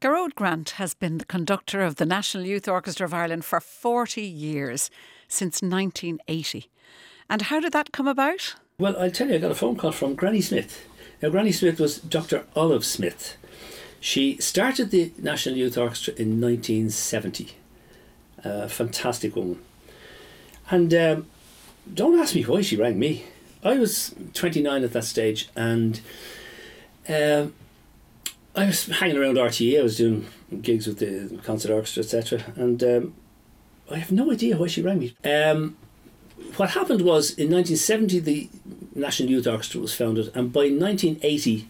Gearoid Grant has been the conductor of the National Youth Orchestra of Ireland for 40 years, since 1980. And how did that come about? Well, I'll tell you, I got a phone call from Granny Smith. Now, Granny Smith was Dr. Olive Smith. She started the National Youth Orchestra in 1970. Fantastic woman. And don't ask me why she rang me. I was 29 at that stage, and I was hanging around RTE. I was doing gigs with the concert orchestra, etc. And I have no idea why she rang me. What happened was, in 1970, the National Youth Orchestra was founded, and by 1980,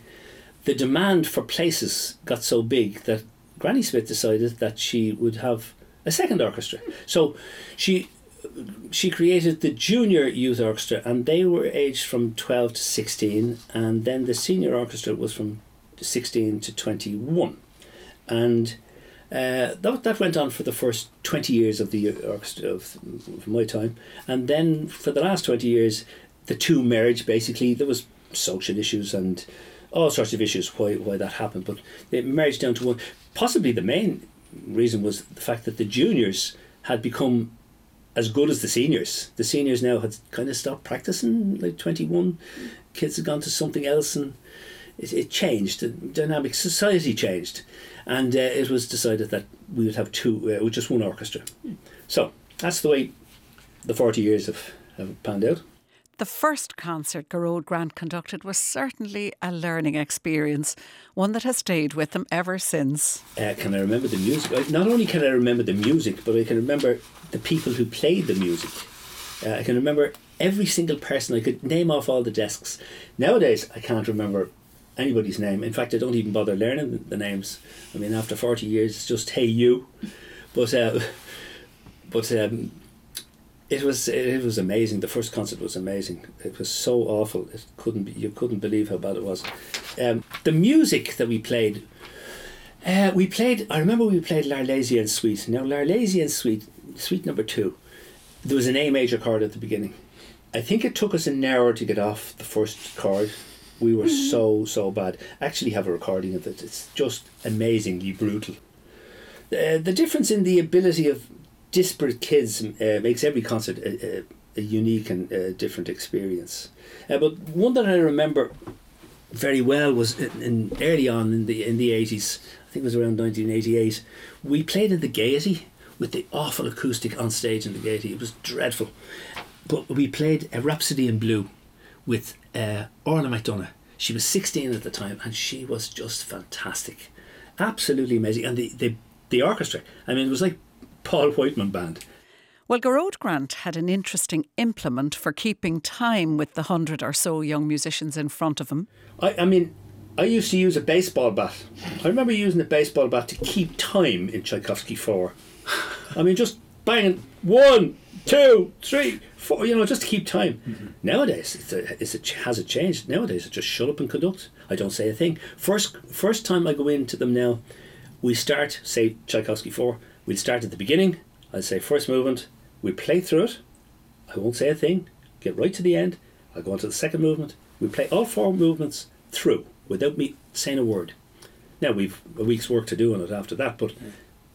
the demand for places got so big that Granny Smith decided that she would have a second orchestra. So she created the Junior Youth Orchestra, and they were aged from 12 to 16, and then the Senior Orchestra was from 16 to 21. And that went on for the first 20 years of the orchestra, of my time. And then for the last 20 years, the two merged, basically. There was social issues and all sorts of issues why that happened, but they merged down to one. Possibly the main reason was the fact that the juniors had become as good as the seniors. The seniors now had kind of stopped practicing, like 21. Kids had gone to something else, and it changed. The dynamic society changed, and it was decided that we would have just one orchestra. So that's the way the 40 years have panned out. The first concert Gearoid Grant conducted was certainly a learning experience, one that has stayed with them ever since. Can I remember the music? Not only can I remember the music, but I can remember the people who played the music. I can remember every single person. I could name off all the desks. Nowadays, I can't remember anybody's name. In fact, I don't even bother learning the names. I mean, after 40 years, it's just, hey, you. But It was amazing. The first concert was amazing. It was so awful. You couldn't believe how bad it was. The music that we played. I remember we played L'Arlésienne Suite. Now L'Arlésienne Suite, Suite number 2. There was an A major chord at the beginning. I think it took us an hour to get off the first chord. We were so bad. I actually have a recording of it. It's just amazingly brutal. The difference in the ability of disparate kids makes every concert a unique and different experience. But one that I remember very well was early on in the 80s, I think it was around 1988, we played in the Gaiety with the awful acoustic on stage in the Gaiety. It was dreadful. But we played a Rhapsody in Blue with Orla McDonagh. She was 16 at the time, and she was just fantastic. Absolutely amazing. And the orchestra, I mean, it was like Paul Whiteman band. Well, Gearoid Grant had an interesting implement for keeping time with the 100 or so young musicians in front of him. I used to use a baseball bat. I remember using a baseball bat to keep time in Tchaikovsky 4. I mean, just banging 1, 2, 3, 4, just to keep time. Mm-hmm. Nowadays, has it changed? Nowadays, I just shut up and conduct. I don't say a thing. First time I go into them now, we start, say, Tchaikovsky 4, we'll start at the beginning. I'll say first movement. We'll play through it. I won't say a thing. Get right to the end. I'll go on to the second movement. We'll play all 4 movements through without me saying a word. Now, we've a week's work to do on it after that, but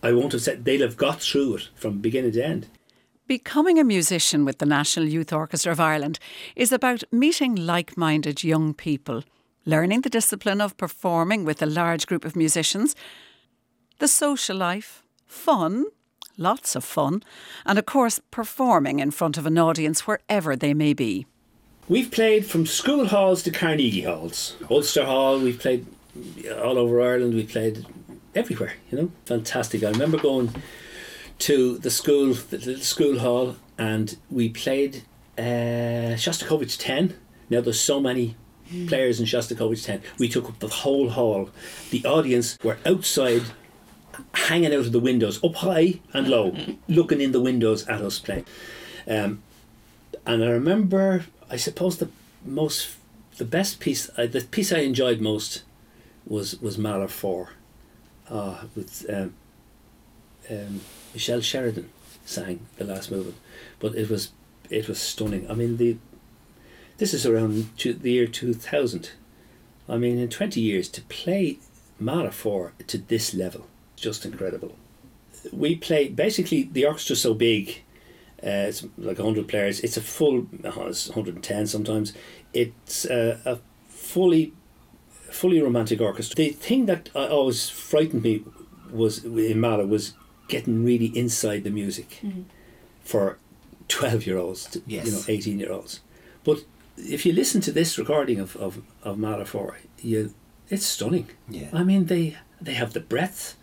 I won't have said, they'll have got through it from beginning to end. Becoming a musician with the National Youth Orchestra of Ireland is about meeting like-minded young people, learning the discipline of performing with a large group of musicians, the social life, fun, lots of fun, and of course performing in front of an audience wherever they may be. We've played from school halls to Carnegie Halls. Ulster Hall, we've played all over Ireland, we've played everywhere, fantastic. I remember going to the little school hall, and we played Shostakovich 10. Now there's so many players in Shostakovich 10. We took up the whole hall. The audience were outside, hanging out of the windows, up high and low, looking in the windows at us playing. And I remember, I suppose the piece I enjoyed most was Mahler IV, with Michelle Sheridan sang the last movement. But it was stunning. I mean, this is around the year 2000. I mean, in 20 years to play Mahler IV to this level. Just incredible. We played, basically, the orchestra's so big, it's like 100 players. It's a full, it's 110 sometimes. It's a fully romantic orchestra. The thing that always frightened me was in Mahler was getting really inside the music for 12-year-olds to 18-year-olds. But if you listen to this recording of Mahler IV, it's stunning. Yeah. I mean, they have the breadth,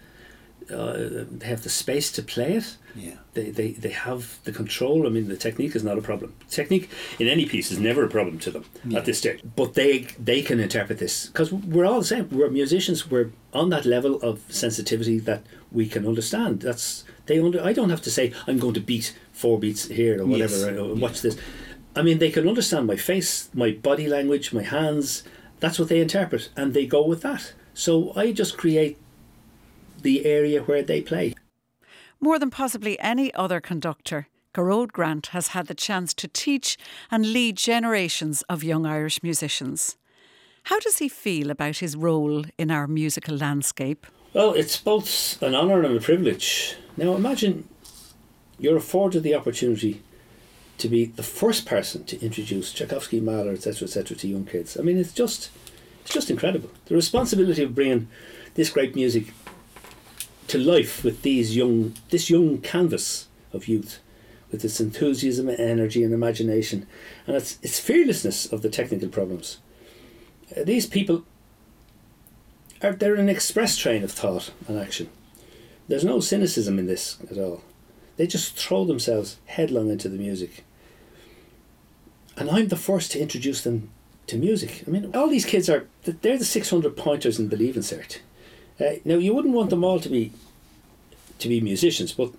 they have the space to play it. Yeah. They have the control. I mean, the technique is not a problem. Technique in any piece is never a problem to them at this stage. But they can interpret this, because we're all the same. We're musicians. We're on that level of sensitivity that we can understand. I don't have to say I'm going to beat 4 beats here or whatever. Yes. Or watch this. I mean, they can understand my face, my body language, my hands. That's what they interpret, and they go with that. So I just create the area where they play. More than possibly any other conductor, Gearoid Grant has had the chance to teach and lead generations of young Irish musicians. How does he feel about his role in our musical landscape? Well, it's both an honour and a privilege. Now imagine you're afforded the opportunity to be the first person to introduce Tchaikovsky, Mahler, etc., to young kids. I mean, it's just incredible. The responsibility of bringing this great music to life with this young canvas of youth, with its enthusiasm and energy and imagination, and its fearlessness of the technical problems. These people they're an express train of thought and action. There's no cynicism in this at all. They just throw themselves headlong into the music. And I'm the first to introduce them to music. I mean, all these kids they're the 600 pointers in the Leaving Cert. Now, you wouldn't want them all to be musicians, but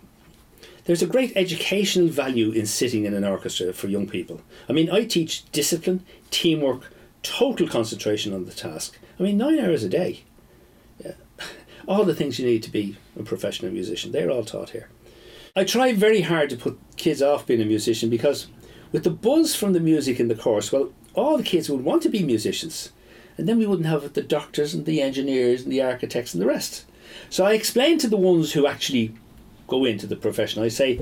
there's a great educational value in sitting in an orchestra for young people. I mean, I teach discipline, teamwork, total concentration on the task. I mean, 9 hours a day. Yeah. All the things you need to be a professional musician, they're all taught here. I try very hard to put kids off being a musician, because with the buzz from the music in the course, well, all the kids would want to be musicians. And then we wouldn't have the doctors and the engineers and the architects and the rest. So I explain to the ones who actually go into the profession, I say,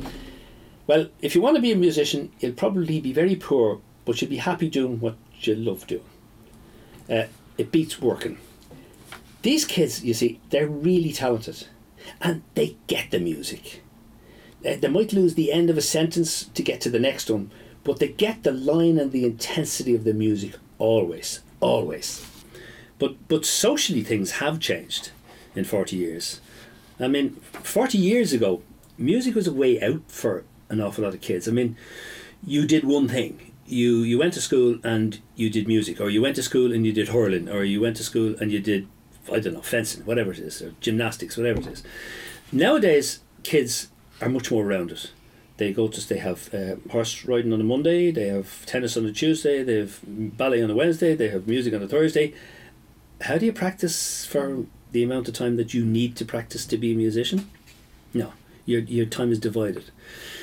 well, if you want to be a musician, you'll probably be very poor, but you'll be happy doing what you love doing. It beats working. These kids, you see, they're really talented. And they get the music. They might lose the end of a sentence to get to the next one, but they get the line and the intensity of the music always. Always. But socially things have changed in 40 years. I mean, 40 years ago, music was a way out for an awful lot of kids. I mean, you did one thing. You went to school and you did music, or you went to school and you did hurling, or you went to school and you did, I don't know, fencing, whatever it is, or gymnastics, whatever it is. Nowadays, kids are much more rounded. They have horse riding on a Monday, they have tennis on a Tuesday, they have ballet on a Wednesday, they have music on a Thursday. How do you practice for the amount of time that you need to practice to be a musician? No, your time is divided.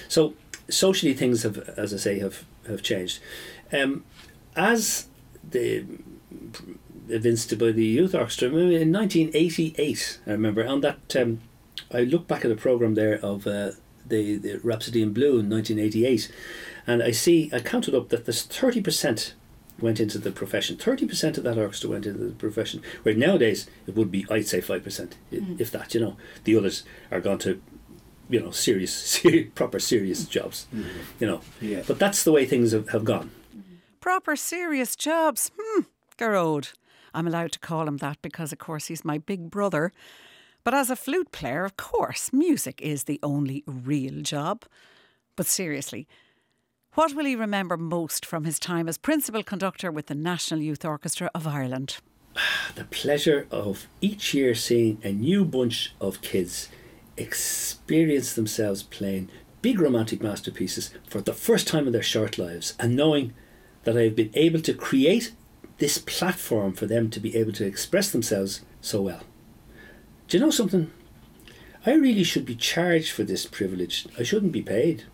So socially things have, as I say, have changed. As evinced by the youth orchestra, in 1988, I remember, on that, I look back at a programme there of... The Rhapsody in Blue in 1988, and I counted up that there's 30% went into the profession. 30% of that orchestra went into the profession, where nowadays it would be, I'd say, 5%, if that, you know. The others are gone to, you know, serious jobs, you know. Yeah. But that's the way things have gone. Proper serious jobs, Gearoid. I'm allowed to call him that because, of course, he's my big brother. But as a flute player, of course, music is the only real job. But seriously, what will he remember most from his time as principal conductor with the National Youth Orchestra of Ireland? The pleasure of each year seeing a new bunch of kids experience themselves playing big romantic masterpieces for the first time in their short lives, and knowing that I've been able to create this platform for them to be able to express themselves so well. Do you know something? I really should be charged for this privilege. I shouldn't be paid.